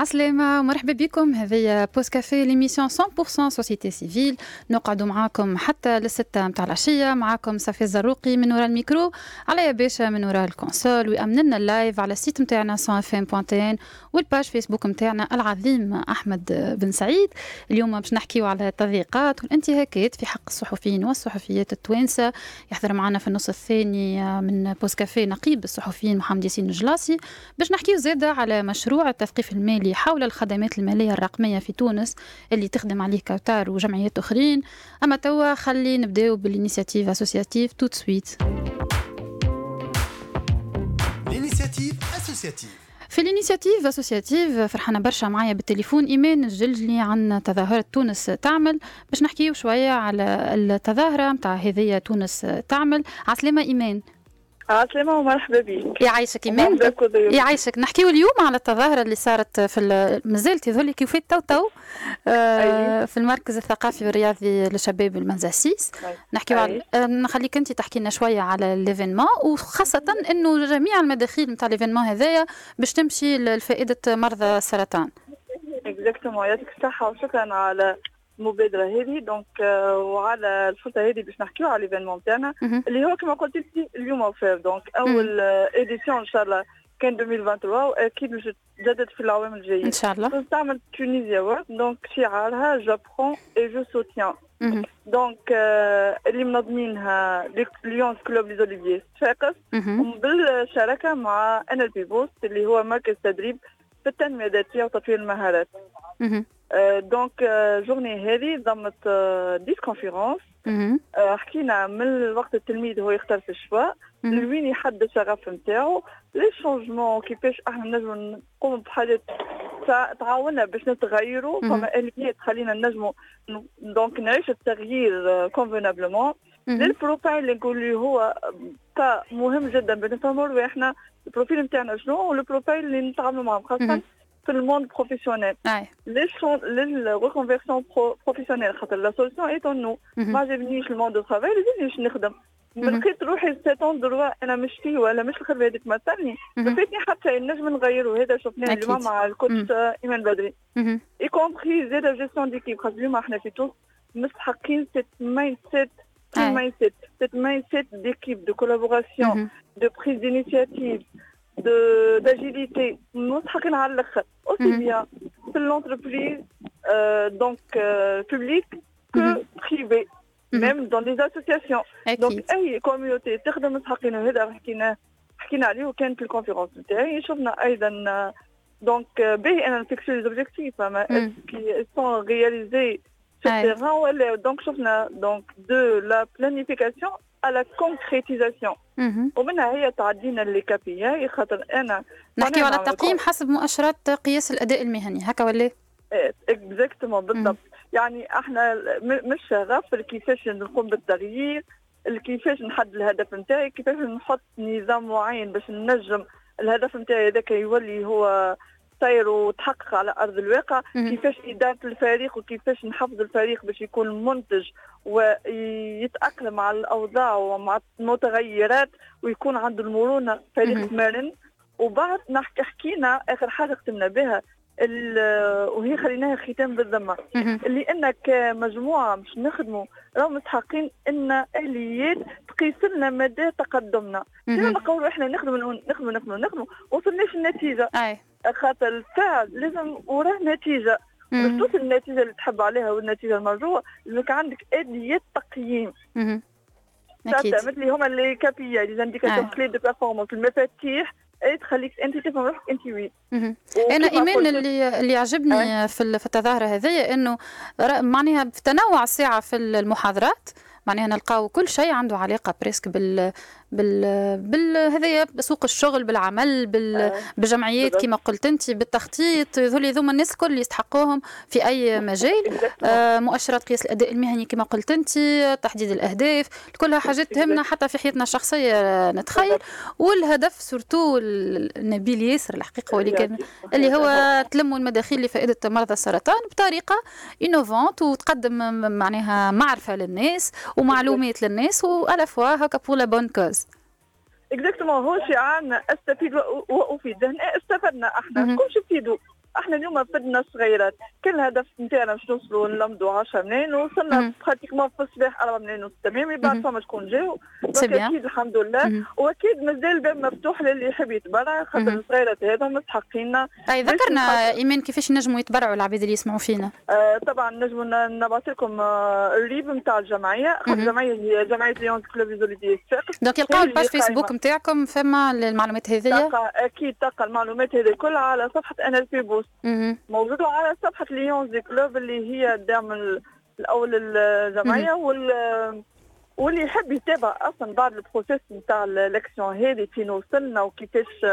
عسلامة ومرحبا بكم. هذه بوز كافي ليميسيون 100% سوسيتي سيفيل. نقعدوا معاكم حتى للستة متاع العشية. معاكم صفي الزروقي من وراء الميكرو، علي باشا من وراء الكونسول، ويأمننا اللايف على السيت متاعنا sonfm.tn والباج فيسبوك متاعنا العظيم أحمد بن سعيد. اليوم باش نحكيو على التضييقات والانتهاكات في حق الصحفيين والصحفيات التوانسة. يحضر معنا في النص الثاني من بوز كافي نقيب الصحفيين محمد ياسين الجلاصي باش نحكيو زادة على مشروع التثقيف المالي حول الخدمات المالية الرقمية في تونس اللي تخدم عليه كوتار وجمعيات أخرين. أما توا خلي نبداو بالإنيسياتيف أسوسياتيف توت سويت. الإنيسياتيف أسوسياتيف. في الانيسياتيف اسوسياتيف فرحانه برشا معايا بالتليفون إيمان الجلجلي عن تظاهرة تونس تعمل باش نحكيو شويه على التظاهرة متاع هذه تونس تعمل. عسلامة إيمان. عسلامة ومرحبا بك. يعيشك إيمان. يعيشك. نحكيو اليوم على التظاهرة اللي صارت في مازالت يظهر لي كيفاش تو في المركز الثقافي والرياضي للشباب المنزاسيس. نحكيو على نخليك انت تحكي لنا شويه على ليفينمون، وخاصه انه جميع المداخيل نتاع ليفينمون هذايا باش تمشي لفائده مرضى السرطان. اكزاكتومون. يعطيك الصحه وشكرا على المبادره هذه دونك وعلى الفرصه هذه باش نحكيو على ليفينمون تاعنا اللي هو كما قلت لي اليوم وفير دونك اول اديسيون ان شاء الله كان 2023 واكيد باش تجدد في العوام الجايه ان شاء الله. تعمل تونسيا وورد دونك شعارها جابرون اي جو سوتيان دونك اللي منظمينها ليونس كلوب لي زوليفيي تفاقس بالشراكه مع ان ال بي بوست اللي هو مركز تدريب في التنميه الذاتيه وتطوير المهارات. دونك جورني هذه ضمت ديس كونفيرونس حكينا من الوقت التلميذ هو يختار في الشواء لوين يحدد الشغف نتاعو لي شونجمون كيفاش احنا نجمو نقومو بحاجات تعاوننا باش نتغيروا فما اليات تخلينا نجمو دونك نعيش التغيير كونفينابلمون للبروفايل اللي هو تاع مهم جدا بالنسبه لنا. احنا البروفيل نتاعنا شنو والبروفايل اللي نتعاملوا معاه خاصه في الموند بروفيسيونيل للريكونفيرسيون بروفيسيونيل خاطر لا سوليسيون ايتون نو ما جابنيش الموند دو ترافاي لازمني نخدم لقيت روحي ستون دروا انا مش فيه ولا مش الخربه هذيك ما تصلني لقيتني حتى النجم نغيره. هذا شفناه اليوم مع الكوتش ايمان بدري اي كومبري زيد جيستيون ديكيب خاطر اليوم احنا في تونس مستحقين سيت مايندسيت d'équipe, de collaboration, de prise d'initiative, d'agilité. Nous sommes à l'accès aussi bien de l'entreprise donc publique que privée, même dans des associations. Donc, أي communauté تخدم مستحقين هذا حكينا عليه وكان في الكونفرنس نتاعي. شفنا أيضا donc باهي أنا نفكسو les objectifs qui sont réalisés. Donc, de la planification à la concrétisation. ومنها هي تعدينا اللي كابية يخاطر أنا نحكي على التقييم حسب مؤشرات قياس الأداء المهني هكا ولا؟ إكزاكتومون بالضبط. يعني احنا مش شغف كيفاش نقوم بالتغيير كيفاش نحدد الهدف نتاعي كيفاش نحط نظام معين باش ننجم الهدف نتاعي هذاك يولي هو صاير وتحقق على أرض الواقع. كيفاش إدارة الفريق وكيفاش نحفظ الفريق باش يكون منتج ويتأقلم مع الأوضاع ومع المتغيرات ويكون عنده المرونة فريق مرن. وبعد حكينا آخر حاجة ختمنا بها وهي خليناها ختام بالذمة اللي إن كمجموعة مش نخدمه راهو متحقين إن آليات تقيس لنا مدى تقدمنا. كنا نقول إحنا نخدم وصلناش النتيجة خاطر الفعل لازم وراه نتيجة باش توصل النتيجة اللي تحب عليها والنتيجة المرجوة لازمك عندك آليات تقييم. أكيد. مثل هما اللي كابية اللي زانديكاتور كلي دو بيرفورمانس المفاتيح اي تخليك انت تفهم روحك انت وين. انا ايمان اللي عجبني في التظاهره هذه انه معناها بتنوع الساعه في المحاضرات معناها نلقاو كل شيء عنده علاقه بريسك بال هذايا سوق الشغل بالعمل بالجمعيات كما قلت انت بالتخطيط هذوما الناس الكل اللي يستحقوهم في اي مجال. مؤشرات قياس الاداء المهني كما قلت انت تحديد الاهداف كلها حاجات تهمنا حتى في حياتنا الشخصيه نتخيل. والهدف سورتو النبيل ياسر الحقيقه واللي كان اللي هو تلم المداخيل لفائده مرضى السرطان بطريقه انوفونت وتقدم معناها معرفه للناس ومعلومات للناس والافوا هكا بولا بون كوز. اكزاكتومون هو شعارنا استفيد وافيد. هنا استفدنا احنا كلش فيدو احنا اليوم بدنا صغيرات، كل هدف نتاعنا باش نوصلوا نلمدوا 10 ملايين، وصلنا براتيكمون في الصباح 4 ملايين وتمامي، بعد فما شكون جاو اكيد الحمد لله، واكيد مازال الباب مفتوح للي يحب يتبرع خاطر الصغيرات هذو مستحقين. اي ذكرنا ايمان كيفاش نجموا يتبرعوا العباد اللي يسمعوا فينا؟ طبعا نجموا نبعث لكم الريب نتاع الجمعيه، خاطر الجمعيه جمعيه ليون كلوب زوليدي الساقط، دونك يلقاو الباج فيسبوك نتاعكم فما المعلومات هذيا، اكيد تلقى المعلومات هذه كلها على صفحه انا في بوست موجوده على صفحه ليون دي كلوب اللي هي دعم الاول الجمعيه، واللي يحب يتابع اصلا بعد البروسيس نتاع الاكسيون هذه فين وصلنا وكيفاش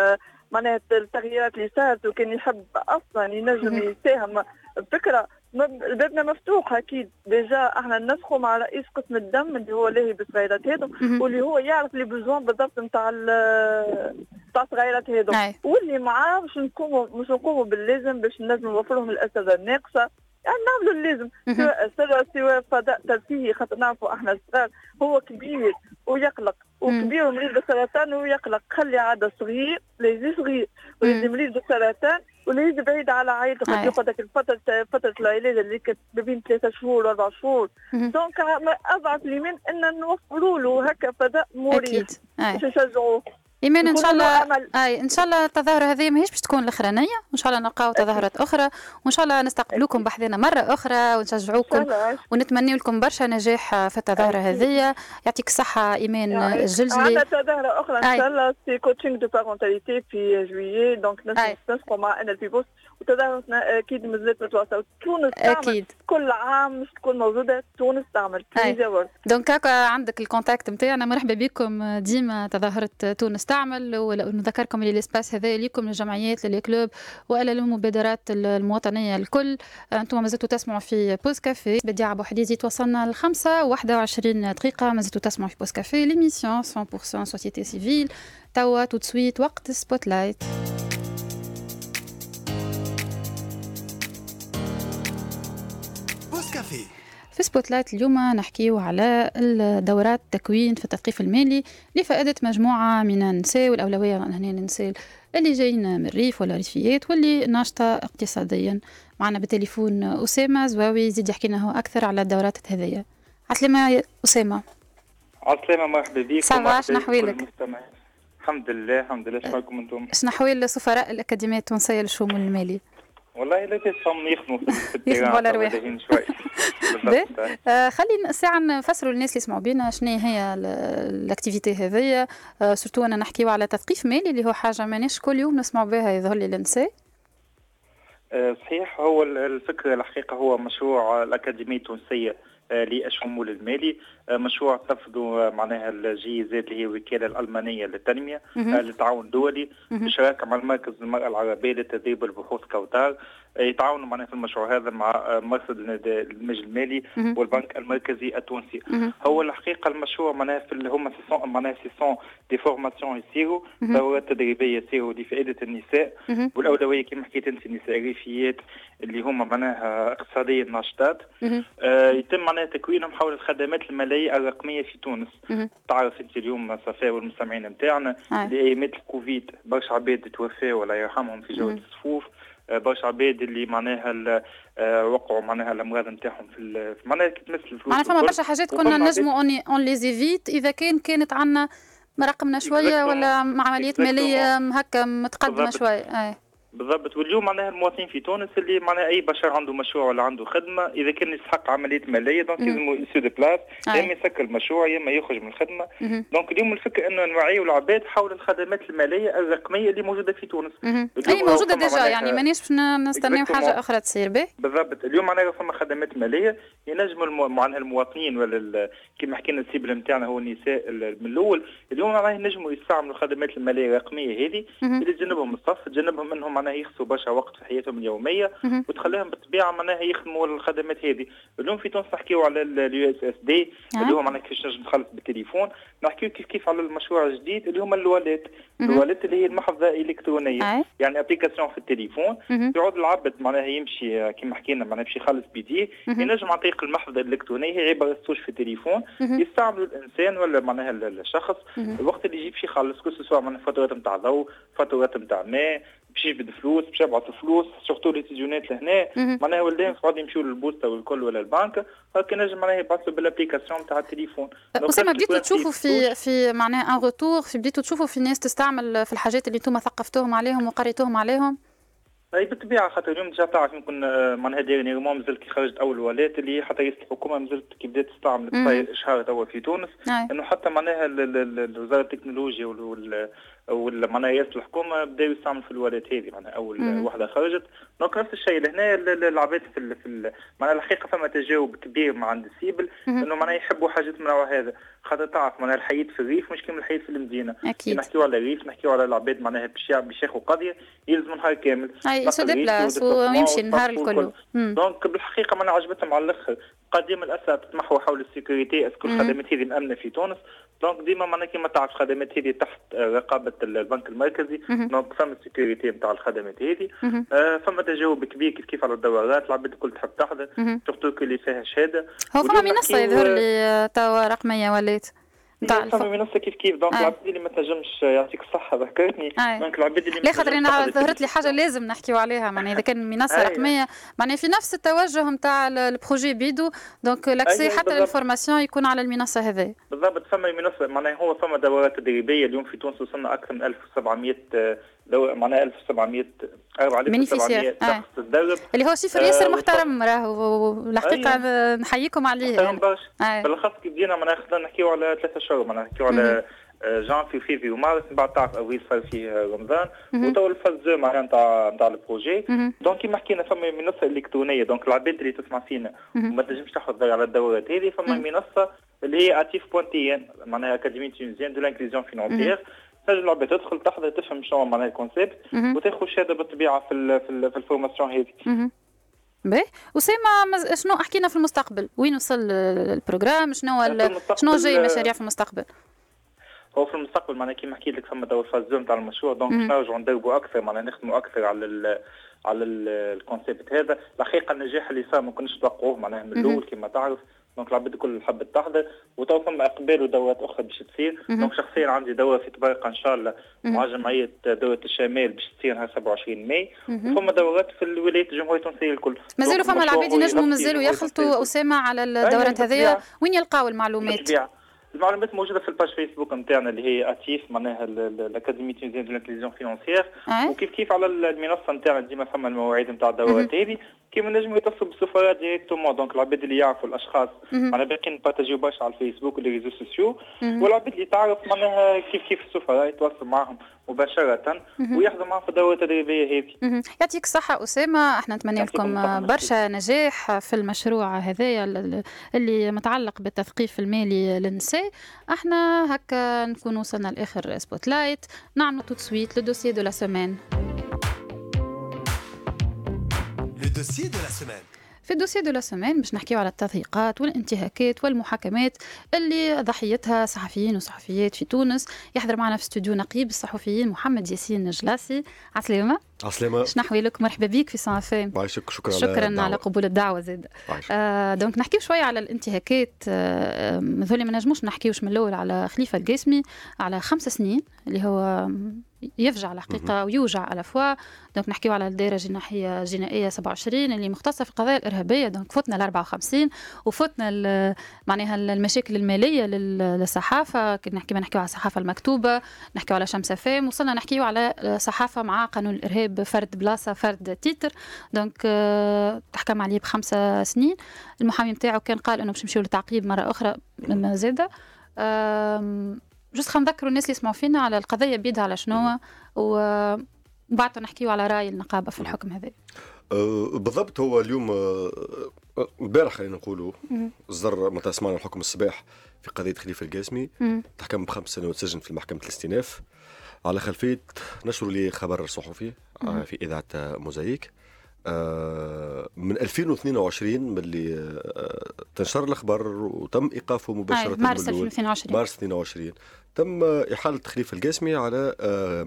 معناها التغييرات اللي صارت، وكان يحب اصلا ينجم يساهم بفكره البابنا مفتوح. اكيد ديجا احنا ننسقوا مع رئيس قسم الدم اللي هو لاهي بالصغيرات هذو واللي هو يعرف لي بوزوان بالضبط نتاع الصغيرات هذو، واللي معاه باش نقوموا باللازم باش ننجم نوفرهم الاسئله الناقصه، يعني نعملوا اللازم سواء سر سواء فضاء ترفيهي، خاطر نعرفوا احنا الصغار هو كبير ويقلق وكبير مريض بالسرطان ويقلق، خلي عاده صغير لازم صغير ولازم مريض بالسرطان ولازم بعيد على عائلته، خاطر ياخذك فتره العلاج اللي ما بين 3 شهور و4 شهور، دونك اضعف اليمين ان نوفروا له هكا فضاء مريح باش نشجعوه. إيمان إن شاء الله التظاهرة هذه ماهيش باش تكون الأخرانية، وإن شاء الله نلقاو تظاهرات أخرى، وإن شاء الله نستقبلوكم بحذنا مرة أخرى ونشجعوكم ونتمنى لكم برشا نجاح في التظاهرة هذه. يعطيك الصحة إيمان الجلجلي. عندنا تظاهرة أخرى إن شاء الله في كوتشينغ دو بارونتاليتي في جويي، دونك نلتقوا مع أنا في بوست، وتظاهرتنا أكيد مازالت متواصلة، تونس تعمل كل عام باش تكون موجودة، تونس تعمل تونس. دونك هاكا عندك الكونتاكت نتاعنا، مرحبا بكم ديما تظاهرة تونس تعمل، ونذكركم اللي الاسباس هذا ليكم للجمعيات للكلوب والا للمبادرات المواطنيه الكل. انتم مازلتوا تسمعوا في بوز كافي بديعه بوحديزي، توصلنا ل 5:21 دقيقه، مازلتوا تسمعوا في بوز كافي ليميسيون 100% سوسيتي سيفيل. توا تو تسويت وقت سبوت لايت. بوز كافي في سبوت لايت اليوم نحكيه على الدورات التكوين في التثقيف المالي لفائدة مجموعة من النساء، والأولوية هنا للنساء اللي جايين من الريف ولا ريفيات واللي ناشطة اقتصاديا. معنا بالتليفون أسامة الزواوي يزيد يحكي لنا هو أكثر على الدورات هذيا. عسلامة أسامة. عسلامة مرحبا بك. سامعش نحويلك. الحمد لله شكركم أنتم. شنحويل سفراء الأكاديمية التونسية للشمول المالي. والله لا تسمى يخدموا في الديران شوي. خلينا ساعة نفسروا للناس اللي يسمعوا بينا شنو هي الاكتيفيتي هذيا، سورتو انا نحكيوا على تثقيف مالي اللي هو حاجه ماناش كل يوم نسمعوا بها، يظهر لي النساء. صحيح، هو الفكره الحقيقه هو مشروع الأكاديمية التونسية للشمول المالي، مشروع تفضوا معناها الجي زد اللي هي الوكالة الألمانية للتنمية للتعاون الدولي بشراكة مع مركز المرأة العربية للتدريب والبحوث كوتار، يتعاونوا معنا في المشروع هذا مع مرصد الاندماج المالي والبنك المركزي التونسي. هو الحقيقه المشروع معناها في اللي هما 600 معناها 600 دي فورماسيون يصيروا دورات تدريبيه يصيروا لفائده النساء، والاولويه كما حكيت انت النساء الريفيات اللي هما معناها اقتصاديا ناشطات. يتم معناها تكوينهم حول الخدمات الماليه الرقميه في تونس. تعرف انت اليوم صفاء والمستمعين نتاعنا لايامات الكوفيد برشا عباد توفاو الله يرحمهم في جوله الصفوف، باش عباد اللي معناها وقعوا معناها الامراض نتاعهم في معناها كتمس الفلوس. انا فما برشا حاجات كنا نجموا اون لي زيفيت اذا كانت عندنا رقمنا شويه ولا عمليات ماليه هكا متقدمه شويه بالضبط. واليوم معناها المواطنين في تونس اللي معناها اي بشر عنده مشروع ولا عنده خدمه اذا كان يستحق عمليه ماليه دونك لازم يسو دي بلاس، يا يسكر المشروع يا ما يخرج من الخدمه. دونك اليوم الفكره انه نوعيوا العباد حول الخدمات الماليه الرقميه اللي موجوده في تونس. اي موجوده ديجا، يعني مانيش باش نستناو حاجه اخرى تصير به. بالضبط اليوم معناها فما خدمات ماليه ينجموا معناها المواطنين ولا كما حكينا السيبل نتاعنا هو النساء من الاول، اليوم معناها ينجموا يستعملوا الخدمات الماليه الرقميه هذه اللي تجنبهم الصف، تجنبهم انهم يخسوا برشا وقت في حياتهم اليوميه وتخليهم بالطبيعه معناها يخدموا الخدمات هذه. اليوم في تونس نحكيو على اليو اس اس دي اللي هو معناها كيفاش نجم نخلص بالتليفون، نحكيو كيف على المشروع الجديد اللي هما الوالات اللي هي المحفظه الالكترونيه، يعني ابليكاسيون في التليفون يعود العبد معناها يمشي كما حكينا معناها باش يخلص بيديه ينجم عن طريق المحفظه الالكترونيه عبر السوش في التليفون يستعملوا الانسان ولا معناها الشخص الوقت اللي يجي باش يخلص، كو سوا معناها فاتورات نتاع ضوء، فاتورات نتاع ماء، باش يجبد فلوس باش يبعث فلوس سورتو ليتيزيونات لهنا معناها ولدان قاعدين يمشيو للبوسطه والكل ولا البنك هاك نجم معناها يبعثوا بالابليكاسيون تاع التليفون. وسما بديتوا تشوفوا في معناها ان روتور في بديتوا تشوفوا في ناس تستعمل في الحاجات اللي نتوما ثقفتوهم عليهم وقريتوهم عليهم. اي بالطبيعه خاطر اليوم ديجا تعرف يمكن معناها ديرنيغمون مازال كي خرجت اول ولات اللي حتى يست الحكومه مازالت كي بدات تستعمل الاشهار توا في تونس انه حتى معناها وزاره التكنولوجيا وال معناها ياس الحكومه بداو يستعملوا في الولات هذه معناها اول وحده خرجت دونك نفس الشيء لهنا العباد في معناها الحقيقه فما تجاوب كبير مع عند السيبل انه معناها يحبوا حاجات من نوع هذا خاطر تعرف معناها الحياه في الريف مش كيما الحياه في المدينه. نحكيو على الريف نحكيو على العباد معناها باش ياخذوا قضيه يلزم نهار كامل يسدبلاس ويمشي النهار الكل دونك بالحقيقه ما عجبتهم على الاخر قديم الاسئله تتمحور حول السيكوريتي اسكو الخدمات هذه مامنه في تونس دونك ديما معناها كيما تعرف خدمات هذه تحت رقابه البنك المركزي دونك فما السيكوريتي نتاع الخدمات هذه فما تجاوب كبير كيف على الدورات العباد الكل تحب تحضر سورتو اللي فيها شهاده هو فما منصه يظهر لي توا رقميه ولات فما منصه كيف دونك العباد اللي ما تنجمش يعطيك الصحه ذكرتني دونك العباد اللي لا خاطر انا ظهرت لي حاجه لازم نحكيو عليها معناها اذا كان منصه رقميه معناها في نفس التوجه نتاع البروجي بيدو دونك لاكسي حتى للفورماسيون يكون على المنصه هذه بالضبط. فما منصه معناها هو فما دورات تدريبيه اليوم في تونس وصلنا اكثر من 1700 لو معناها 1700 4700 شخص تدرب اللي هو شيفر ياسر محترم راهو الحقيقه نحييكم عليه بالاخص كي بدينا معناها خدنا نحكيو على 3 شهور معناها نحكيو على جان في فيفري ومارس من بعد تعرف ابريل صار فيه رمضان وتوا الفاز معناها نتاع البروجي دونك كيما حكينا فما منصه الكترونيه دونك العباد اللي تسمع فينا وما تنجمش تحضر على الدورات هذه فما منصه اللي هي actif.tn معناها اكاديميه تونسيه للانكلوزيون فينانسيير تجربة بتدخل تحضر تفهم شنو معناها الكونسيبت وتاخذ شهاده بالطبيعه في الفورماسيون هذه. باهي وسيما شنو حكينا في المستقبل وين وصل البروغرام شنو جاي مشاريع في المستقبل؟ هو في المستقبل معناها كيما حكيت لك فما دور فازون تاع المشروع دونك نرجعوا ندربوا اكثر معناها نخدموا اكثر على الكونسيبت هذا. الحقيقه النجاح اللي صار ما كناش نتوقعوه معناها من الاول كما تعرف دونك العباد الكل حبت تحضر وتوا فما اقبال ودورات اخرى باش تصير دونك شخصيا عندي دوره في تبرقه ان شاء الله مع جمعيه دوله الشمال باش تصير نهار 27 ماي وفما دورات في الولايات الجمهوريه التونسيه الكل. مازالوا فما العباد ينجموا مازالوا يخلطوا اسامه على الدورات هذيا وين يلقاو المعلومات؟ المعلومات موجوده في الباج فيسبوك نتاعنا اللي هي اتيف معناها الاكاديميه التونسيه للانكلوزيون فينانسيير وكيف كيف على المنصه نتاعنا ديما فما المواعيد نتاع الدورات هذه كيما نجموا يتصلوا بالسفراء ديريكتومون دونك العباد اللي يعرفوا الاشخاص معناها باقي نبارتاجيو برشا على الفيسبوك ولي ريزو سوسيو والعباد اللي تعرف معناها كيف السفراء يتواصل معهم مباشره ويخدم معهم في الدوره التدريبيه هذه. يعطيك الصحه اسامه احنا نتمنى لكم برشا نجاح في المشروع هذايا اللي متعلق بالتثقيف المالي للنساء. احنا هكا نكون وصلنا لاخر سبوت لايت نعملوا تو سويت لو دوسيي دو لا سيمين. في الدوسيي دو لا سيمين باش نحكيو على التضييقات والانتهاكات والمحاكمات اللي ضحيتها صحفيين وصحفيات في تونس. يحضر معنا في استوديو نقيب الصحفيين محمد ياسين الجلاصي. عسلامة عسلامة شنو حوالك مرحبا بك في صافين. شكرا على قبول الدعوه زيد. دونك نحكيو شويه على الانتهاكات هذول ما نجموش نحكيوش من الاول على خليفه القاسمي على 5 سنين اللي هو يفجع على حقيقة ويوجع على فوا. دونك نحكيو على الدائرة الجنائية 27 اللي مختصة في القضايا الإرهابية دونك فتنا 54 وفتنا معناها المشاكل المالية للصحافة كما نحكيو على الصحافة المكتوبة نحكيو على شمس فام وصلنا نحكيو على صحافة مع قانون الإرهاب فرد بلاصة فرد تيتر دونك تحكم عليه ب5 سنين. المحامي متاعه كان قال أنه باش نمشيو للتعقيب مرة أخرى زادة جوست خنذكروا الناس اللي يسمعوا فينا على القضية بيدها على شنو وبعدها نحكيوا على رأي النقابة في الحكم هذا. بالضبط هو اليوم البارح خلينا نقولوا الزر متى سمعنا الحكم الصباح في قضية خليفة القاسمي تحكم ب5 سنوات سجن في محكمة الاستئناف على خلفية نشر لي خبر صحفي في إذاعة موزايك من 2022 ملي تنشر الخبر وتم إيقافه مباشرة مارس 2022 مارس 22 تم إحالة خليفة القاسمي على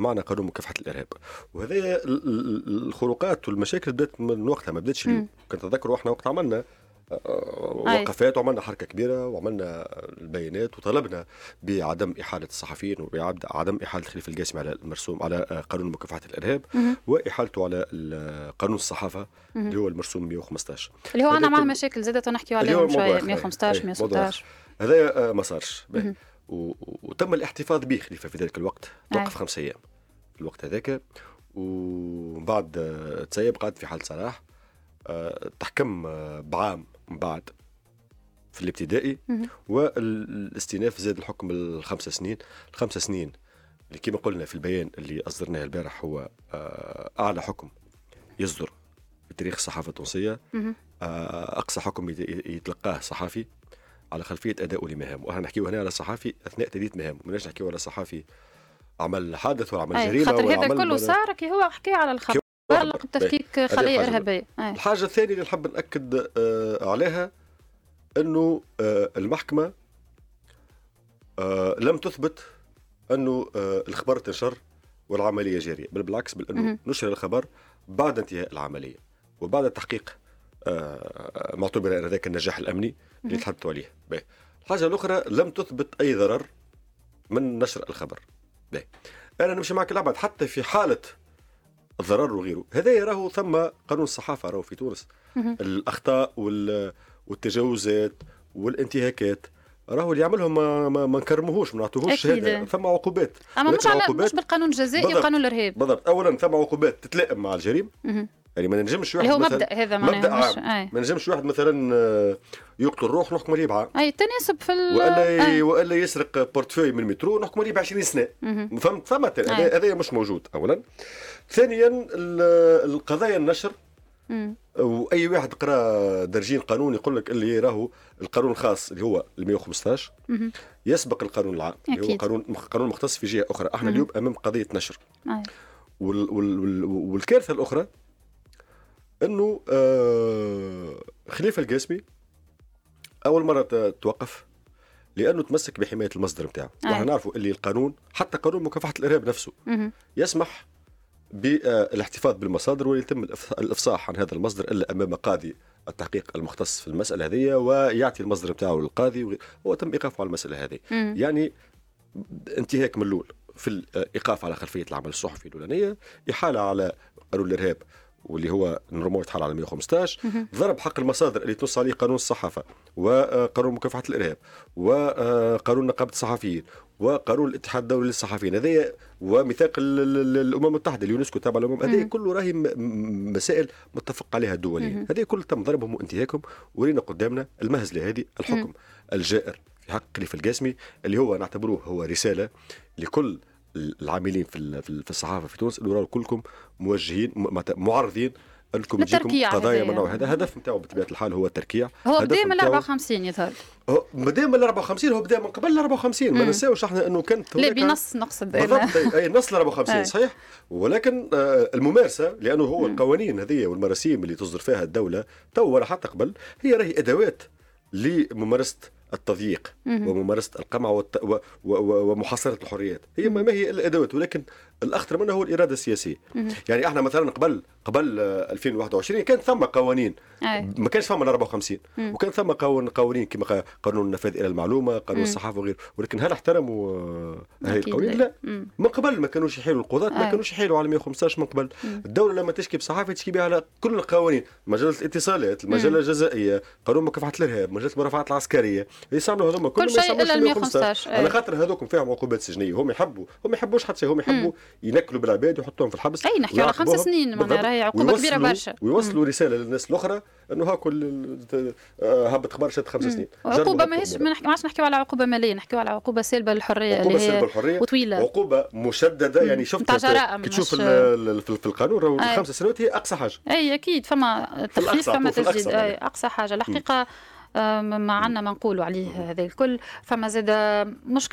معنى قانون مكافحة الإرهاب. وهذه الخروقات والمشاكل بدأت من وقتها ما بدأتش اليوم. كنت أتذكر وإحنا وقت عملنا وقفات وعملنا حركة كبيرة وعملنا البيانات وطلبنا بعدم إحالة الصحفيين وبعدم إحالة خليفة القاسم على المرسوم على قانون مكافحة الإرهاب وإحالته على قانون الصحافة اللي هو المرسوم 115 اللي هو أنا معه مشاكل زادت ونحكي عليهم شوية 115 116 هذا ما صارش وتم الاحتفاظ به خليفة في ذلك الوقت توقف 5 أيام الوقت هذاك وبعد تسيب قعد في حالة سراح تحكم بعام من بعد في الابتدائي والاستئناف زاد الحكم 5 سنين 5 سنين اللي كما قلنا في البيان اللي أصدرناه البارح هو أعلى حكم يصدر بتاريخ الصحافة التونسية أقصى حكم يتلقاه صحافي على خلفية أداؤه لمهامه وأنا نحكيه هنا على صحافي أثناء تأدية مهامه مناش نحكيه على صحافي عمل حادث ولا عمل جريمة خاطر هذا كله صار كي هو حكي على الخبر تعلق بتفكيك خلية إرهابية. الحاجة الثانية اللي نحب نأكد عليها أنه المحكمة لم تثبت أنه الخبر تنشر والعملية جارية بل بالعكس بل أنه نشر الخبر بعد انتهاء العملية وبعد التحقيق معتبر أن ذاك النجاح الأمني اللي تحدثوا عليه. الحاجة الأخرى لم تثبت أي ضرر من نشر الخبر. أنا نمشي معك العبد حتى في حالة الضرر وغيره هذا يراه ثم قانون الصحافة راه في تونس الأخطاء والتجاوزات والانتهاكات راهو اللي يعملهم ما نكرموهوش ما نعطوهوش هذا ثم عقوبات اما مش بالقانون الجزائي وقانون الارهاب بالضبط اولا ثم عقوبات تتلائم مع الجريمه يعني ما نجمش واحد مثلا مبدأ هذا معناه ما نجمش واحد مثلا يقتل روح نحكم عليه ب اي تناسب في ولا يسرق بورتفوي من المترو نحكم عليه ب 20 سنه فهمت فهمت هذا مش موجود اولا ثانيا القضايا النشر واي واحد قرا درجين قانون يقول لك اللي راهو القانون الخاص اللي هو 115 يسبق القانون العام اللي هو قانون مختص في جهه اخرى احنا اليوم امام قضيه نشر والكارثه الاخرى انه خليفه القاسمي اول مره توقف لانه تمسك بحمايه المصدر نتاعو وحنا نعرفوا اللي القانون حتى قانون مكافحه الارهاب نفسه يسمح بالاحتفاظ بالمصادر ويتم الافصاح عن هذا المصدر الا امام قاضي التحقيق المختص في المساله هذه ويعطي المصدر نتاعو للقاضي وتم ايقافه على المساله هذه يعني انتهاك ملول في الايقاف على خلفيه العمل الصحفي الاولانيه احاله على قانون الارهاب واللي هو نرموه يتحال على 115 ضرب حق المصادر اللي تنص عليه قانون الصحافة وقانون مكافحة الإرهاب وقانون نقابة الصحفيين وقانون الاتحاد الدولي للصحفيين هذه وميثاق الأمم المتحدة اليونسكو تابع الأمم هذه كله راهي مسائل متفق عليها الدولية هذه كله تم ضربهم وانتهاكهم ورينا قدامنا المهزلة هذه الحكم الجائر في حق خليفة القاسمي اللي هو نعتبروه هو رسالة لكل العاملين في الصحافه في تونس اللي راهو كلكم موجهين معرضين انكم تجيكم قضايا من نوع هذا هدف نتاعو بطبيعه الحال هو التركيع هو بدا من 54 يظهر بدا من 54 هو بدا من قبل 54 ما ننساوش احنا انه كانت لا بنص نقصد اي نص 54 صحيح ولكن الممارسه لانه هو القوانين هذه والمراسيم اللي تصدر فيها الدوله تو ولا حتى قبل هي راهي ادوات لممارسه التضييق وممارسة القمع ومحاصرة الحريات هي ما هي الأدوات ولكن الأخطر منها هو الإرادة السياسية يعني احنا مثلا قبل 2021 كان ثم قوانين ما كانش ثم 54 وكان ثم قوانين كما قانون النفاذ إلى المعلومة قانون الصحافة وغيره ولكن هل احترموا هذه القوانين لا من قبل ما كانوش يحيلوا القضاة ما كانوش يحيلوا على 115 من قبل الدولة لما تشكي بصحافة تشكي بها على كل القوانين مجلة الاتصالات المجلة الجزائية قانون مكافحة الإرهاب مجلة المرافعات العسكرية يسمعوا هذوما كل ما يسمعوا 115 على خاطر هذوكم فيهم عقوبات سجنيه هم يحبوش حتى هم يحبوا ينكلوا بالعباد ويحطوهم في الحبس اي نحكي على 5 سنين معناها راهي عقوبه كبيره برشا ويوصلوا رساله للناس الاخرى انه هاكو هبط خبر شد 5 سنين عقوبه ماهيش ما عادش نحكيوا على عقوبه ماليه نحكيوا على عقوبه سلبه للحريه وطويله عقوبه مشدده يعني شفت تشوف في القانون راهو 5 سنوات هي اقصى حاجه اي اكيد فما تخفيف فما تزيد اقصى حاجه الحقيقه ما عنا ما نقولوا عليه هذا الكل فما زاد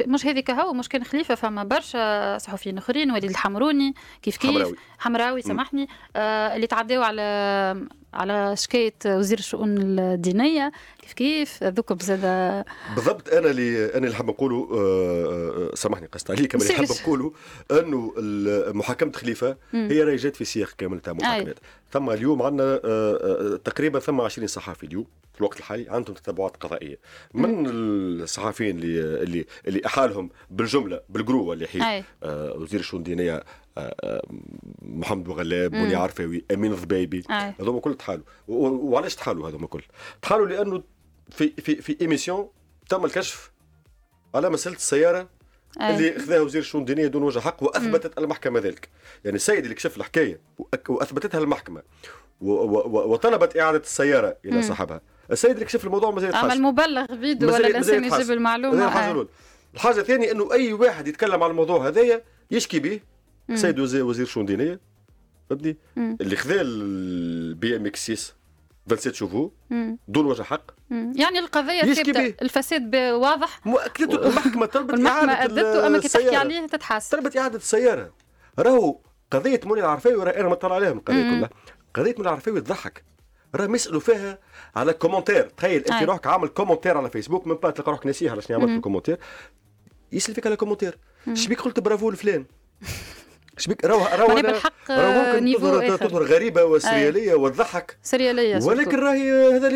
مش هذيك هو مش كان خليفة فما برشا صحفيين اخرين وليد الحمروني كيف حمراوي سمحني اللي تعداو على على شكاية وزير الشؤون الدينية كيف هذوك بزاده بالضبط. انا اللي حاب نقوله سامحني قصت عليك، كما اللي حاب نقوله انه محاكمة خليفة هي راهي جات في سياق كامل تاع محاكمات. ثم اليوم عندنا تقريبا ثم 20 صحفي اليوم في الوقت الحالي عندهم تتبعات قضائية من الصحفيين اللي احالهم بالجملة بالقروة اللي حي وزير الشؤون الدينية محمد وغلاب، بني عرفاوي، امين الضبيبي، هذوما كل تحالوا. وعلاش تحالوا هذوما كل؟ تحالوا لانه في ايميسيون تم الكشف على مساله السياره اللي اخذها وزير الشؤون الدينيه دون وجه حق، واثبتت المحكمه ذلك. يعني السيد اللي كشف الحكايه واثبتتها المحكمه وطلبت اعاده السياره الى صاحبها. السيد اللي كشف الموضوع مازال يتحاسب، عمل مبلغ بيده ولا الانسان يجيب المعلومه. الحاجه الثانيه انه اي واحد يتكلم على الموضوع هذايا يشكي به سيد وزير الشؤون الدينيه فبدي اللي خذا البي ام اكس 6 27 شوفو دون وجه حق. يعني القضيه ثابته، الفساد واضح، واكدته المحكمه طلبت اعاده اما كي تحكي عليه تتحاسب، طلبت اعاده السياره. راهو قضيه مولي العرفاوي وراه انا ما طلع عليها من القضيه كلها. قضيه مولي العرفاوي تضحك، راه مسألوا فيها على كومنتير. تخيل انت روحك عامل كومنتير على فيسبوك، من بعد تلقى روحك ناسيه على شنو عملت كومنتير، يسال فيك على كومنتير شبيك قلت برافو لفلان شبيك. راهو ممكن تظهر غريبه وسرياليه وتضحك سرياليه، ولكن راهي هذا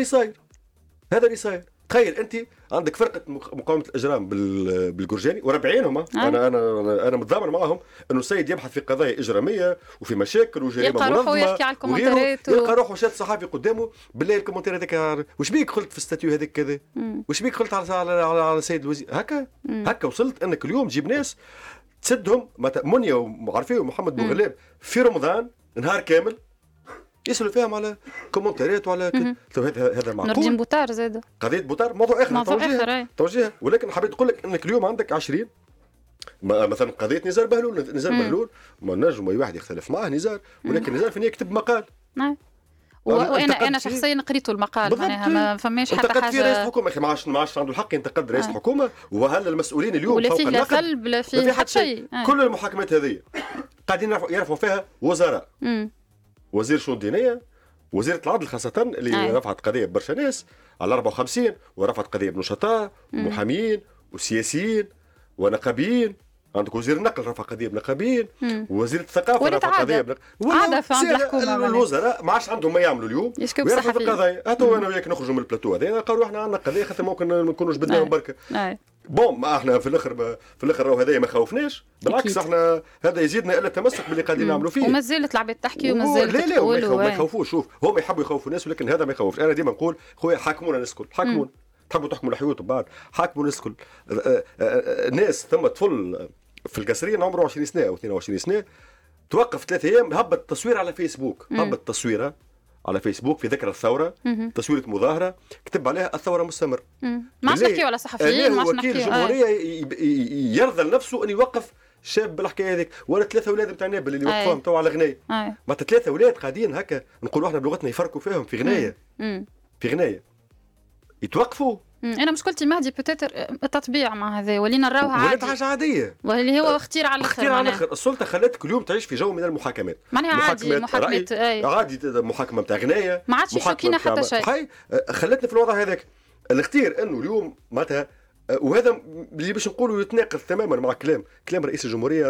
اللي صاير. تخيل انت عندك فرقه مقاومه الاجرام بالجرجاني وربعينهم، انا متضامن معاهم انه السيد يبحث في قضايا اجراميه وفي مشاكل وجريمه منظمه، يحكي على الكومنتارات يلقى روحه شاد صحافي قدامه بالله الكومنتير هذاك وش بيك قلت في الستاتيو هذاك كذا، وش بيك قلت على السيد الوزير هكا. وصلت انك اليوم تجيب ناس تسدهم منيا وعرفيه ومحمد بوغلاب في رمضان نهار كامل يسألوا فيهم على كومنتاريات وعلى هذا معقول؟ نرجم بوتار زاده، قضية بوتار موضوع اخر توجيه. ولكن حبيت اقول لك انك اليوم عندك 20 مثلا قضية نزار بهلول ما نجم اي واحد يختلف معاه نزار، ولكن نزار فين يكتب مقال وانا شخصيا قريت المقال، معناها ما فماش حتى حاجه. انتقد رئيس الحكومه اخي ما عادش عنده الحق ينتقد رئيس الحكومه، وهل المسؤولين اليوم فوق النقد ولا في حتى شيء؟ كل المحاكمات هذه قاعدين يرفعوا فيها وزراء، وزير الشؤون الدينيه، وزيره العدل خاصه اللي رفعت قضيه برشا ناس على 54، ورفعت قضيه بنشطاء ومحامين وسياسيين ونقابيين. عندك وزير النقل رفع قضيه بنقابين، وزيره الثقافه رفع قضيه بنقابين. الوزراء ما عادش عندهم ما يعملوا اليوم ويرفعوا القضايا. هاتوا انا وياك نخرجوا من البلاتو هذا، قالوا احنا عندنا قضيه خاطر ممكن ما نكونوش بدنا بركه بون. ما احنا في الاخر راهو هذايا ما خوفناش، بالعكس احنا هذا يزيدنا الا التمسك باللي قاعدين نعملوا فيه. وما زالت العباد تحكي وما زالت تقول ما يخوفوش. شوف هم يحبوا يخوفوا الناس، ولكن هذا ما يخوفش. انا ديما نقول خويا حاكمونا الناس الكل، حاكمونا، تحبوا تحكموا الحيوط بعد حاكموا الناس الكل. ناس ثم طفل في القصرين عمره 20 سنه او 22 سنه توقف 3 ايام، هبط تصوير على فيسبوك في ذكرى الثوره، تصويره مظاهره كتب عليها الثوره مستمر. ما عادش نحكيو على صحفيين، ما عادش نحكيو الجمهوريه يرضى لنفسه ان يوقف شاب بالحكايه هذيك، ولا 3 اولاد نتاع نابل اللي وقفوهم تو على غنايه. ما 3 اولاد قاعدين هكا نقولوا احنا بلغتنا يفركوا فيهم في غنايه في غنايه يتوقفوا. انا مشكلتي مهدي بوتيتر التطبيع مع هذا، ولينا نراوها عادي، حاجه عاديه، واللي هو اختيار على الاخر. السلطه خلاتك اليوم تعيش في جو من المحاكمات، محاكمات عادي، محاكمه تاع غنايه ما عادش شوكينا حتى شيء، خلتنا في الوضع هذاك. الاختيار انه اليوم معناتها، وهذا اللي باش نقوله يتناقض تماما مع كلام رئيس الجمهوريه،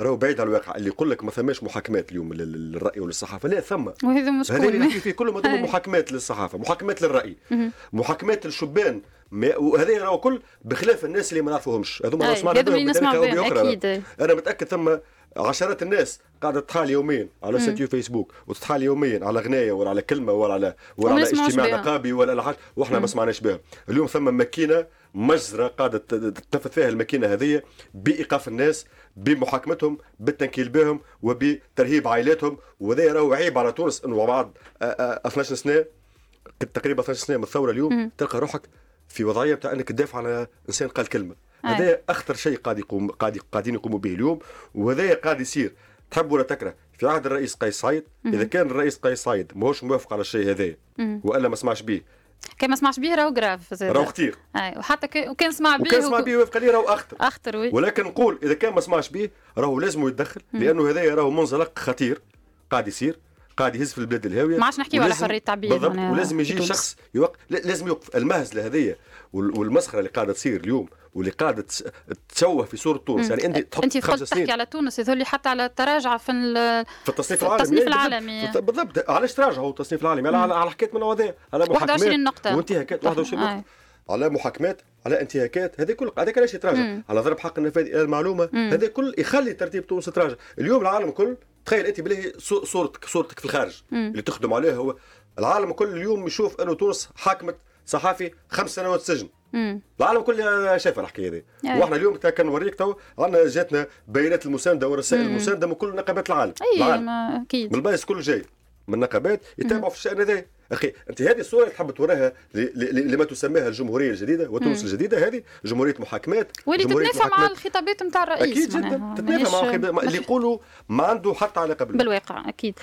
راهو بعيد على الواقع. اللي يقول لك ما ثماش محاكمات اليوم للراي وللصحافه، لا ثم، وهذا مشكل. هذا اللي في كل مضمون محاكمات للصحافه، محاكمات للراي، محاكمات للشبان، وهذا راهو كل بخلاف الناس اللي ما نعرفوهمش. هذوما راهو سمعنا، انا متاكد ثم عشرات الناس قاعده تحال يومين على ستيو فيسبوك، وتتحال يومين على غنايه ولا على كلمه ولا على اجتماع نقابي ولا على حاجه، واحنا ما سمعناش بها. اليوم ثم ماكينه مجزرة قاعدة تتفت فيها الماكينة هذه بإيقاف الناس، بمحاكمتهم، بالتنكيل بهم، وبترهيب عائلاتهم. وذي راهو عيب على تونس أنه بعد 12 سنة تقريبا 12 سنة من الثورة اليوم تلقى روحك في وضعية بتاع أنك تدافع على إنسان قال كلمة. هذا أخطر شيء قاعدين يقوموا به اليوم، وهذا قاعد يصير تحب ولا تكره. في عهد الرئيس قيس سعيد، إذا كان الرئيس قيس سعيد ماهوش موافق على الشيء هذا وإلا ما سمعش به، كي ما سمعش به راهو غراف، راهو خطير. وحتى كان سمع به وفق لي راهو اخطر ولكن نقول اذا كان ما سمعش به راهو لازم يتدخل، لانه هذايا راهو منزلق خطير قاعد يصير. قاعد يهز في البلاد الهاويه. ما عادش نحكيو على حريه التعبير بالضبط، ولازم يجي شخص لازم يوقف المهزله هذه والمسخره اللي قاعده تصير اليوم واللي قاعده تسوه في صوره تونس. يعني انت قلت تحكي على تونس يذولي حتى على التراجع في التصنيف العالمي بالضبط. علاش تراجع هو التصنيف العالمي؟ على حكيت من وضع على محاكمات نقطه وانتهاكات 21 نقطه على محاكمات على انتهاكات، هذا كل هذاك علاش يتراجع على ضرب حق النفاذ الى المعلومه، هذا كل يخلي ترتيب تونس يتراجع. اليوم العالم كل تخيل انت بالله صورتك في الخارج اللي تخدم عليها، هو العالم كل اليوم يشوف انه تونس حاكمت صحافي 5 سنوات سجن. العالم كل شاف الحكايه هذه، واحنا اليوم كنوريك تو عندنا جاتنا بيانات المسانده والرسائل المسانده من كل نقابات العالم. العالم اكيد بالبايس كل جاي من نقابات يتابعوا في الشأن هذا. أخي أنت هذه الصورة اللي تحب تراها لما تسميها الجمهورية الجديدة وتونس الجديدة، هذه جمهورية محاكمات واللي تتنافى مع الخطابات نتاع الرئيس. أكيد جدا تتنافى مع الخطابات اللي يقولوا ما عنده حتى علاقة بالواقع. أكيد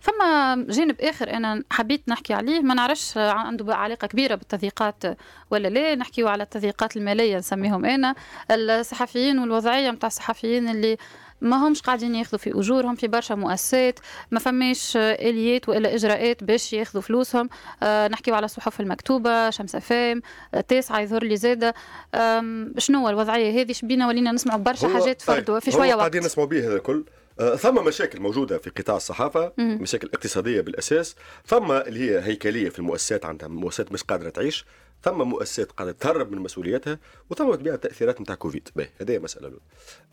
فما جانب آخر أنا حبيت نحكي عليه، ما نعرفش عنده علاقة كبيرة بالتضييقات ولا لا، نحكيه على التضييقات المالية نسميهم أنا، الصحفيين والوضعية نتاع الصحفيين اللي ما همش قاعدين ياخذوا في اجورهم في برشا مؤسسات، ما فماش اليات والا اجراءات باش ياخذوا فلوسهم. نحكيوا على الصحف المكتوبه، شمس فام، التاسعه يظهر لي زاده. شنو هو الوضعيه هذه؟ شبينا ولينا نسمعوا برشا حاجات فردوا في شويه وقت قاعدين نسمعوا به هذا الكل. ثم مشاكل موجودة في قطاع الصحافة، مشاكل اقتصادية بالأساس، ثم اللي هي هيكلية في المؤسسات، عندها مؤسسات مش قادرة تعيش، ثم مؤسسات قادرة تهرب من مسؤولياتها، وثم تبيع تأثيرات نتاع كوفيد. هذه مسألة.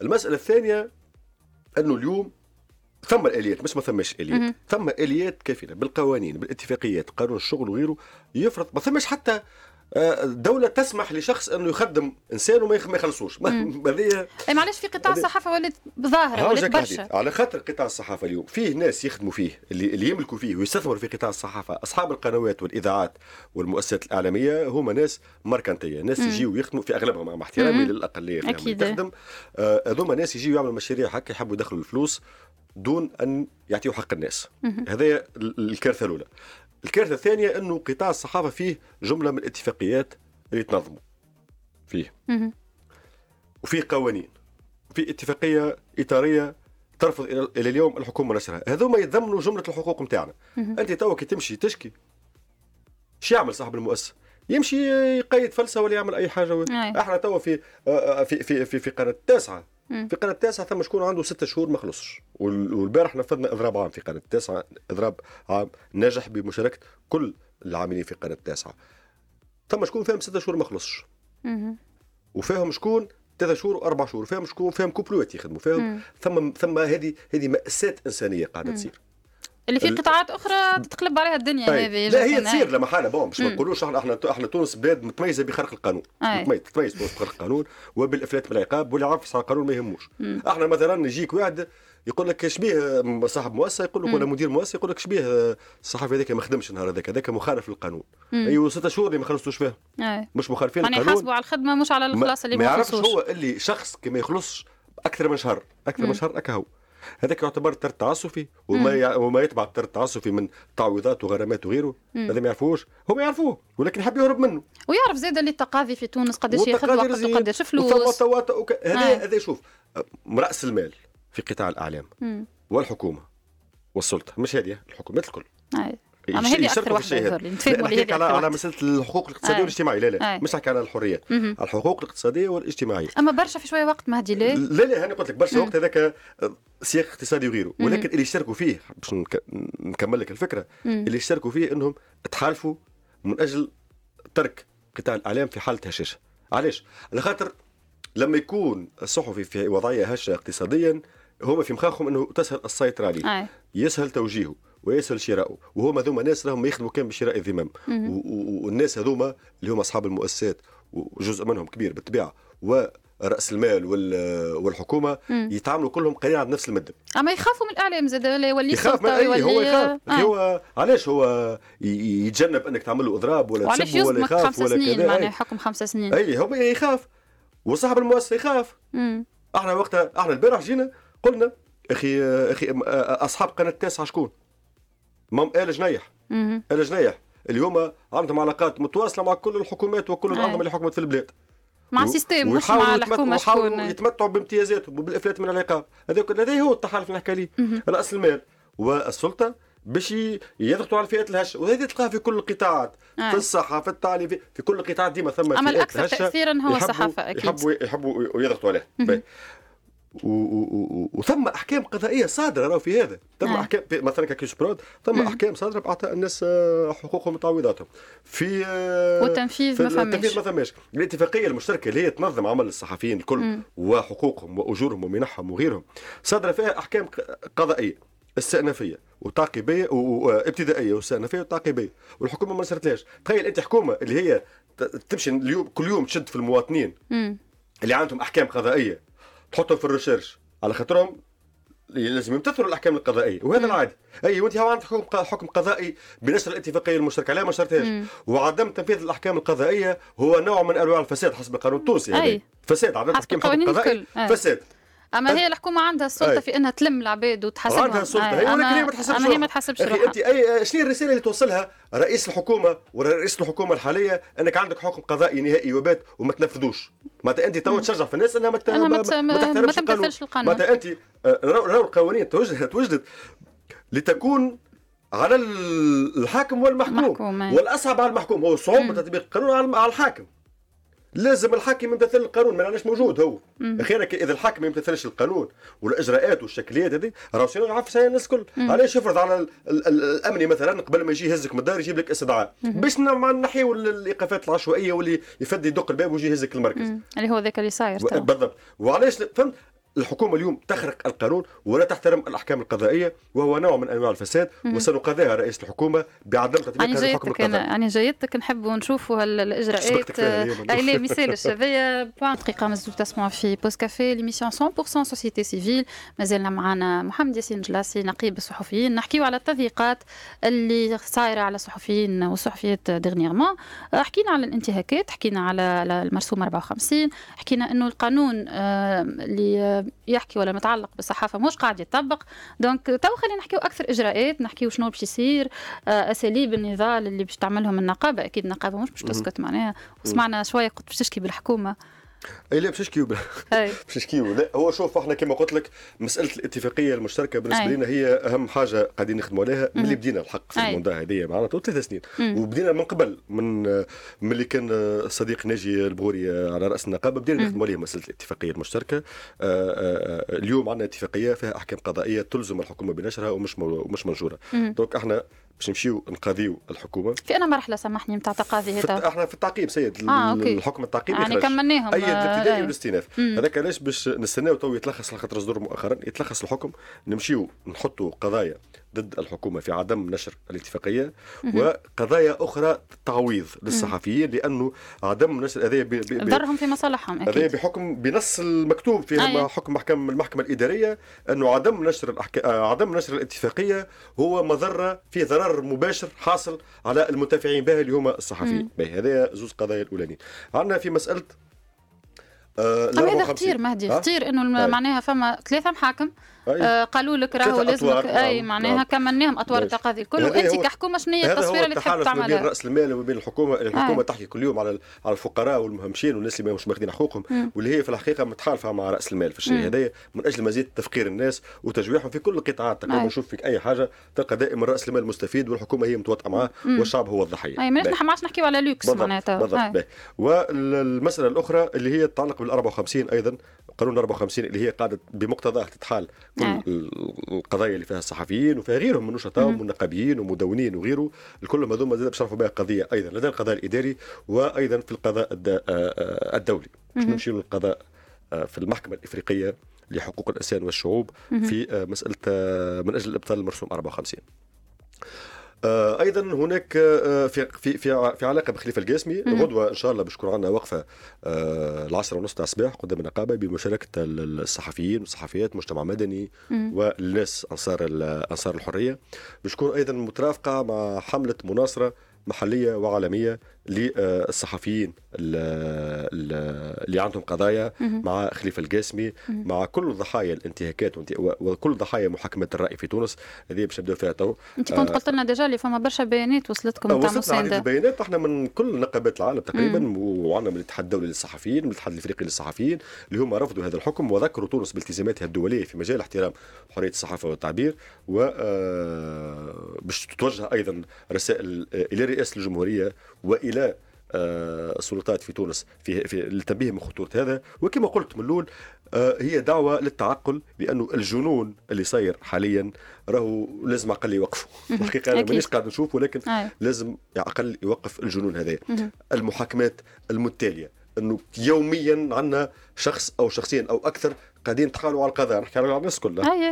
المسألة الثانية أنه اليوم ثم الآليات، مش ما ثمش آليات، ثم آليات كافية بالقوانين بالاتفاقيات قانون الشغل وغيره يفرض، ما ثمش حتى دولة تسمح لشخص أنه يخدم إنسان وما يخلصوش. هذه معلش في قطاع الصحافة ولد ظاهرة ولد برشا، على خاطر قطاع الصحافة اليوم فيه ناس يخدموا فيه اللي يملكوا فيه ويستثمروا في قطاع الصحافة. أصحاب القنوات والإذاعات والمؤسسات الإعلامية هما ناس ماركانتية، ناس يجيوا يخدموا في أغلبهم مع احترامي للأقلية اللي تخدم، هذوما ناس يجيوا يعملوا مشاريع حكي يحبوا يدخلوا الفلوس دون أن يعطيوا حق الناس. هذه الكارثة الأولى. الكارثة الثانية أنه قطاع الصحافة فيه جملة من الاتفاقيات اللي تنظموا فيه وفيه قوانين وفيه اتفاقية إطارية ترفض إلى اليوم الحكومة نشرها. هذوما يضمنوا جملة الحقوق متاعنا. أنت توك تمشي تشكي، شو يعمل صاحب المؤسسة؟ يمشي يقيد فلسة ولا يعمل أي حاجة احنا توا في قناة التاسعة. في قناة التاسعة ثم شكون عنده 6 شهور ما خلصش، والبارح نفذنا إضراب عام في قناة التاسعة، إضراب عام نجح بمشاركة كل العاملين في قناة التاسعة. ثم شكون فاهم 6 شهور ما خلصش، وفاهم شكون 3 شهور و4 شهور، فاهم شكون فاهم كوبلوات يخدموا فاهم. ثم هذه مأساة إنسانية قاعدة تصير اللي في قطاعات أخرى تتقلب عليها الدنيا. هذه لا هي تصير لما حالة بون مش ما نقولوش احنا تونس بلاد متميزة بخرق القانون، متميز تونس بخرق القانون وبالإفلات بالعقاب، واللي عارف على القانون ما يهموش. احنا مثلا يجيك واحد يقول لك شبيه صاحب مؤسسة، يقول لك ولا مدير مؤسسة يقول لك شبيه الصحفي هذاك ما خدمش النهار هذاك، هذاك مخالف للقانون. ايوا 6 شهور اللي ما خلصتوش فيهم مش مخالفين القانون، يعني يحاسبوا على الخدمة مش على الخلاص اللي ما يعرفش هو اللي شخص كما يخلصش أكثر من شهر، أكثر من شهر أكهو هذاك يعتبر طرد تعسفي، وما يتبع الطرد التعسفي من تعويضات وغرامات وغيره. هذا ما يعرفوش، هم يعرفوه ولكن حاب يهرب منه. ويعرف زاد اللي التقاضي في تونس قداش ياخذ وقت وقداش فلوس. هذا شوف رأس المال في قطاع الأعلام والحكومة والسلطة، مش هذه الحكومات الكل. أما هذه أكثر واحدة نتفاهموا لهذه على مسألة الحقوق الاقتصادية والاجتماعية. لا مش نحكي على الحريات، الحقوق الاقتصادية والاجتماعية. أما برشا في شوية وقت مهدي ليه؟ لا هاني قلت لك برشا وقت هذاك سياق اقتصادي وغيره، ولكن اللي يشتركوا فيه باش نكمل لك الفكرة، اللي يشتركوا فيه أنهم تحالفوا من أجل ترك قطاع الإعلام في حالة هشاشة. علاش؟ على خاطر لما يكون الصحفي في وضعية هشة اقتصاديا هما في مخاخهم أنه تسهل السيطرة عليه، يسهل توجيهه ويسهل شراءه، وهما ذوما ناس راهم يخدموا كان بشراء الذمم، والناس هذوما اللي هم أصحاب المؤسسات وجزء منهم كبير بالطبيعة ورأس المال والحكومة يتعاملوا كلهم قليل على نفس المدى. أما يخافوا من الإعلام زاد يولي سلطة يولي هو يخاف هو علاش هو يتجنب أنك تعمل له إضراب ولا تسبه ولا يخاف 5 سنين معناه حكم 5 سنين. أي هو يخاف وصاحب المؤسسة يخاف. احنا وقتها احنا البارح جينا قلنا أخي أصحاب قناة التاسعة شكون؟ مام آل جنيح. آل جنيح اليوم عندهم علاقات متواصلة مع كل الحكومات وكل الأنظمة اللي حكمت في البلاد مع سيستم مش مع الحكومة، ويحاولوا يتمتعوا بامتيازاتهم وبالإفلات من العقاب. هذا هو التحالف اللي نحكي عليه، رأس المال والسلطة باش يضغطوا على الفئات الهشه، وهذه تلقاها في كل القطاعات، في الصحه، في التعليم، في كل القطاعات ديما ثم الفئات الهشه. اما الاكثر تاثيرا هو الصحافه اكيد، يحبوا يضغطوا عليها. وثم احكام قضائيه صادره راهو في هذا، ثم احكام مثلا ككيش برود، ثم احكام صادره باعطاء الناس حقوقهم وتعويضاتهم في والتنفيذ ما ثماش. الاتفاقيه المشتركه اللي هي تنظم عمل الصحفيين الكل وحقوقهم واجورهم ومنحهم وغيرهم، صادره فيها احكام قضائيه استئنافيه وتعقيبيه وابتدائيه واستئنافيه وتعقيبيه، والحكومه ما نشرتهاش. تخيل انت حكومه اللي هي تمشي كل يوم تشد في المواطنين اللي عندهم احكام قضائيه تحطهم في الريسيرش على خاطرهم لازم يمتثلوا الاحكام القضائيه، وهذا العادي. اي وانت عندك حكم قضائي بنشر الاتفاقيه المشتركه، علاه ما نشرتهاش؟ وعدم تنفيذ الاحكام القضائيه هو نوع من انواع الفساد حسب القانون التونسي، يعني فساد عدم تنفيذ حكم قضائي فساد. اما هي الحكومه عندها السلطه في انها تلم العباد وتحاسبهم، عندها السلطه هي، ولكن هي ما تحاسبش. اما هي ما تحاسبش روحها. انت اي شنو الرساله اللي توصلها رئيس الحكومه ورئيس الحكومه الحاليه؟ انك عندك حكم قضائي نهائي وبات وما تنفذوش، معناتها انت تو تشجع في الناس انها ما تمتثلش القانون. معناتها انت راهو القوانين توجدت لتكون على الحاكم والمحكوم، والاصعب على المحكوم. هو صعوبه تطبيق القانون على الحاكم، لازم الحاكم يمتثل القانون، ما علاش موجود هو اخيرك. اذا الحاكم ما يمتثلش القانون والاجراءات والشكليات هذه راه صاير يعرف الناس الكل. علاش يفرض على الامني مثلا قبل ما يجي يهزك من الدار يجيب لك استدعاء باش نحيو الايقافات العشوائيه واللي يفدي يدق الباب ويجي يهزك المركز اللي هو ذاك اللي صاير بالضبط. وعلاش فهمت الحكومه اليوم تخرق القانون ولا تحترم الاحكام القضائيه، وهو نوع من انواع الفساد وسنقاضيها رئيس الحكومه بعدم تطبيق هذا الحكم القضائي. يعني جايتك نحبوا نشوفوا الاجراءات. لا مثال الشبيه بوان دقيقه مزوب تسمعوا في بوز كافي ليميسيون 100% سوسيتي سيفيل. مازلنا معنا محمد ياسين الجلاصي نقيب الصحفيين، نحكيوا على التضييقات اللي صايره على الصحفيين والصحفيات ديغنيغمون. حكينا على الانتهاكات، حكينا على المرسوم 54، حكينا انه القانون اللي يحكي ولا متعلق بالصحافه مش قاعد يطبق. دونك تو خلينا نحكيو اكثر اجراءات، نحكيو شنو باش يصير، اساليب النضال اللي باش تعملهم النقابه. اكيد النقابه مش باش تسكت معناها، وسمعنا شويه قلت باش تشكي بالحكومه. اي لا باش تشكيو لا هو شوف احنا كما قلت لك مساله الاتفاقيه المشتركه بالنسبه لنا هي اهم حاجه قاعدين نخدموا عليها ملي بدينا الحق في الموضوع هذايا معناتها 3 سنين وبدينا من قبل من ملي كان صديق ناجي البغوري على راس النقابه بدينا نخدموا عليها مساله الاتفاقيه المشتركه. اليوم عندنا اتفاقيه فيها احكام قضائيه تلزم الحكومه بنشرها ومش منشوره. دونك احنا باش نمشيو نقاضيو الحكومه في انا مرحله سامحني نتاع تقاضي هذا احنا في التعقيب سيد الحكم التعقيبي يعني كملناهم اي الابتدائي والاستئناف هذاك. علاش باش نستناو تو يتلخص لخاطر صدور مؤخرا يتلخص الحكم نمشيو نحطوا قضايا ضد الحكومه في عدم نشر الاتفاقيه وقضايا اخرى تعويض للصحفيين لانه عدم نشر هذا ضرهم في مصالحهم اكيد. هذا بحكم بنص المكتوب في حكم المحكمه الاداريه انه عدم نشر الاتفاقيه هو مضره في ضرر مباشر حاصل على المنتفعين بها اللي هما الصحفيين. هذا زوج قضايا الاولانيين عندنا في مساله هذا كثير مهدي كثير انه معناها فما 3 محاكم قالوا لك راهو لازمك معناها كملناهم اطوار التقاضي الكل. وانت كحكومه شنو هي التصويره اللي تحب تعملها بين راس المال وبين الحكومه تحكي كل يوم على الفقراء والمهمشين والناس اللي ماهمش ماخذين حقوقهم واللي هي في الحقيقه متحالفه مع راس المال في الشيء هذايا من اجل مزيد تفقير الناس وتجويعهم في كل القطاعات. تقدر نشوف فيك اي حاجه تلقى دائما راس المال مستفيد والحكومه هي متواطئه معاه والشعب هو الضحيه. معناتها ما عادش نحكيو على لوكس معناتها. والمساله الاخرى اللي هي تتعلق بال54 ايضا قانون 54 اللي هي قاعده بمقتضاه تتحال كل القضايا اللي فيها الصحفيين وفيها غيرهم من نشطاء ونقابيين ومدونين وغيره الكل هذوما زاد بشرفوا بها قضيه ايضا لدى القضاء الاداري وايضا في القضاء الدولي. نمشيو للقضاء في المحكمه الافريقيه لحقوق الانسان والشعوب في مساله من اجل ابطال المرسوم 54. ايضا هناك في في في في علاقه بخليفه القاسمي غدوه ان شاء الله بشكر عنا وقفه 10:30 تاع الصباح قدام النقابه بمشاركه الصحفيين والصحفيات مجتمع مدني والناس انصار الحريه. بشكر ايضا مترافقه مع حمله مناصره محلية وعالمية للصحفيين اللي عندهم قضايا مع خليفة القاسمي، مع كل ضحايا الانتهاكات وكل ضحايا محاكمة الرأي في تونس. هذه باش نبداو فيها تو. انت كنت قلت لنا ديجا اللي فما برشا بيانات وصلتكم تاع مساندة. البيانات احنا من كل نقابات العالم تقريبا، وعندنا من الاتحاد الدولي للصحفيين، من الاتحاد الافريقي للصحفيين اللي هم رفضوا هذا الحكم وذكروا تونس بالتزاماتها الدولية في مجال احترام حرية الصحافة والتعبير، و باش توجه ايضا رسائل الى رئاسة الجمهورية والى السلطات في تونس في للتنبيه من خطورة هذا. وكما قلت من الأول هي دعوة للتعقل، لأنه الجنون اللي صاير حاليا راهو لازم أقل يوقفه. الحقيقة أنا مانيش قاعد نشوف، ولكن لازم أقل يوقف الجنون هذا. المحاكمات المتالية، أنه يوميا عندنا شخص أو شخصين أو أكثر قاعدين يتخانقوا على القضاء، نحكي على الناس كلها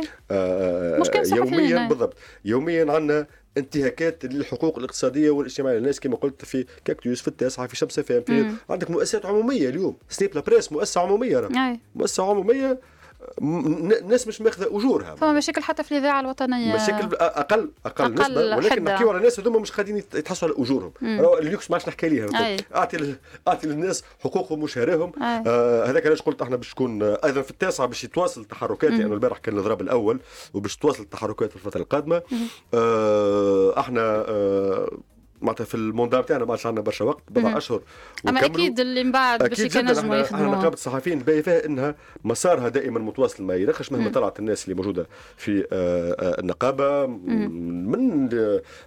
يوميا. بالضبط، يوميا عندنا انتهاكات للحقوق الاقتصاديه والاجتماعيه للناس، كما قلت في كاكتوس، في التاسعه، في شمس فام، في عندك مؤسسات عموميه. اليوم سنيب لا بريس مؤسسه عموميه، مؤسسه عموميه، الناس مش ماخذه اجورها. فما مشاكل حتى في الاذاعه الوطنيه، مشاكل اقل نسبه، ولكن نحكيو على الناس هذوما مش قاعدين يتحصلوا على اجورهم. اليوكس ما عادش نحكي ليها، اعطي للناس حقوقهم وشهرهم. هذاك علاش قلت احنا باش تكون ايضا في التاسعه باش يتواصل التحركات، لانه يعني البارح كان الاضراب الاول، وباش تواصل التحركات في الفتره القادمه. احنا معناتها في الموندام تاعنا ما عندنا برشا وقت، بضع اشهر، اما اكيد اللي من بعد باش ينجموا يخدموا. احنا نقابه الصحفيين باهي فيها انها مسارها دائما متواصل، ما يرخش مهما طلعت الناس اللي موجوده في النقابه،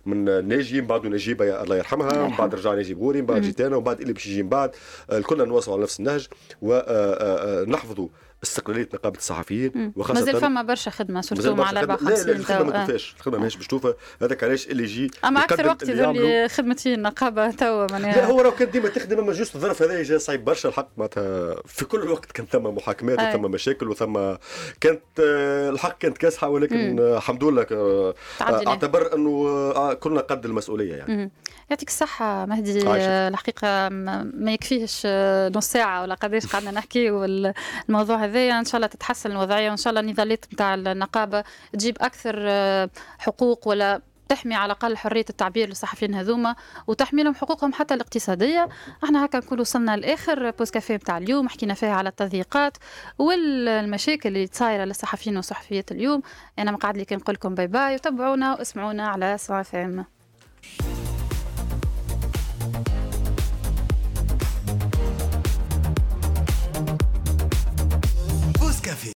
من ناجي، من بعد نجيبه الله يرحمها، من بعد رجع نجيب غوري، من بعد جيتانا، ومن بعد اللي باش يجي من بعد، الكلنا نواصلوا على نفس النهج ونحفظوا استقلالية نقابة الصحفيين. مازال فما برشا خدمة سورتو مع 54 الخدمة ما توفاش، الخدمة ماهيش باش توفى. هذاك علاش اللي يجي اما اكثر وقت اللي خدمتي النقابة توا معناها لا، هو راه كان ديما تخدم، ما جوست الظرف هذا جا صعيب برشا الحق. معناتها في كل وقت كان ثم محاكمات وثم مشاكل وثم كانت الحق كانت كاسحة، ولكن الحمد لله اعتبر انه كلنا قد المسؤولية. يعني يعطيك الصحة مهدي، الحقيقة ما يكفيهش نص ساعة ولا قداش قعدنا نحكي، والموضوع هذايا ان شاء الله تتحسن الوضعية، وان شاء الله النضالات نتاع النقابة تجيب اكثر حقوق، ولا تحمي على الأقل حرية التعبير للصحفيين هذوما، وتحمي لهم حقوقهم حتى الاقتصادية. احنا هكا نكون وصلنا لآخر بوز كافيه نتاع اليوم، حكينا فيها على التضييقات والمشاكل اللي تصايره للصحفيين والصحفيات اليوم. انا ما قاعد لي كي نقول لكم باي باي، وتابعونا واسمعونا على سوا فهم.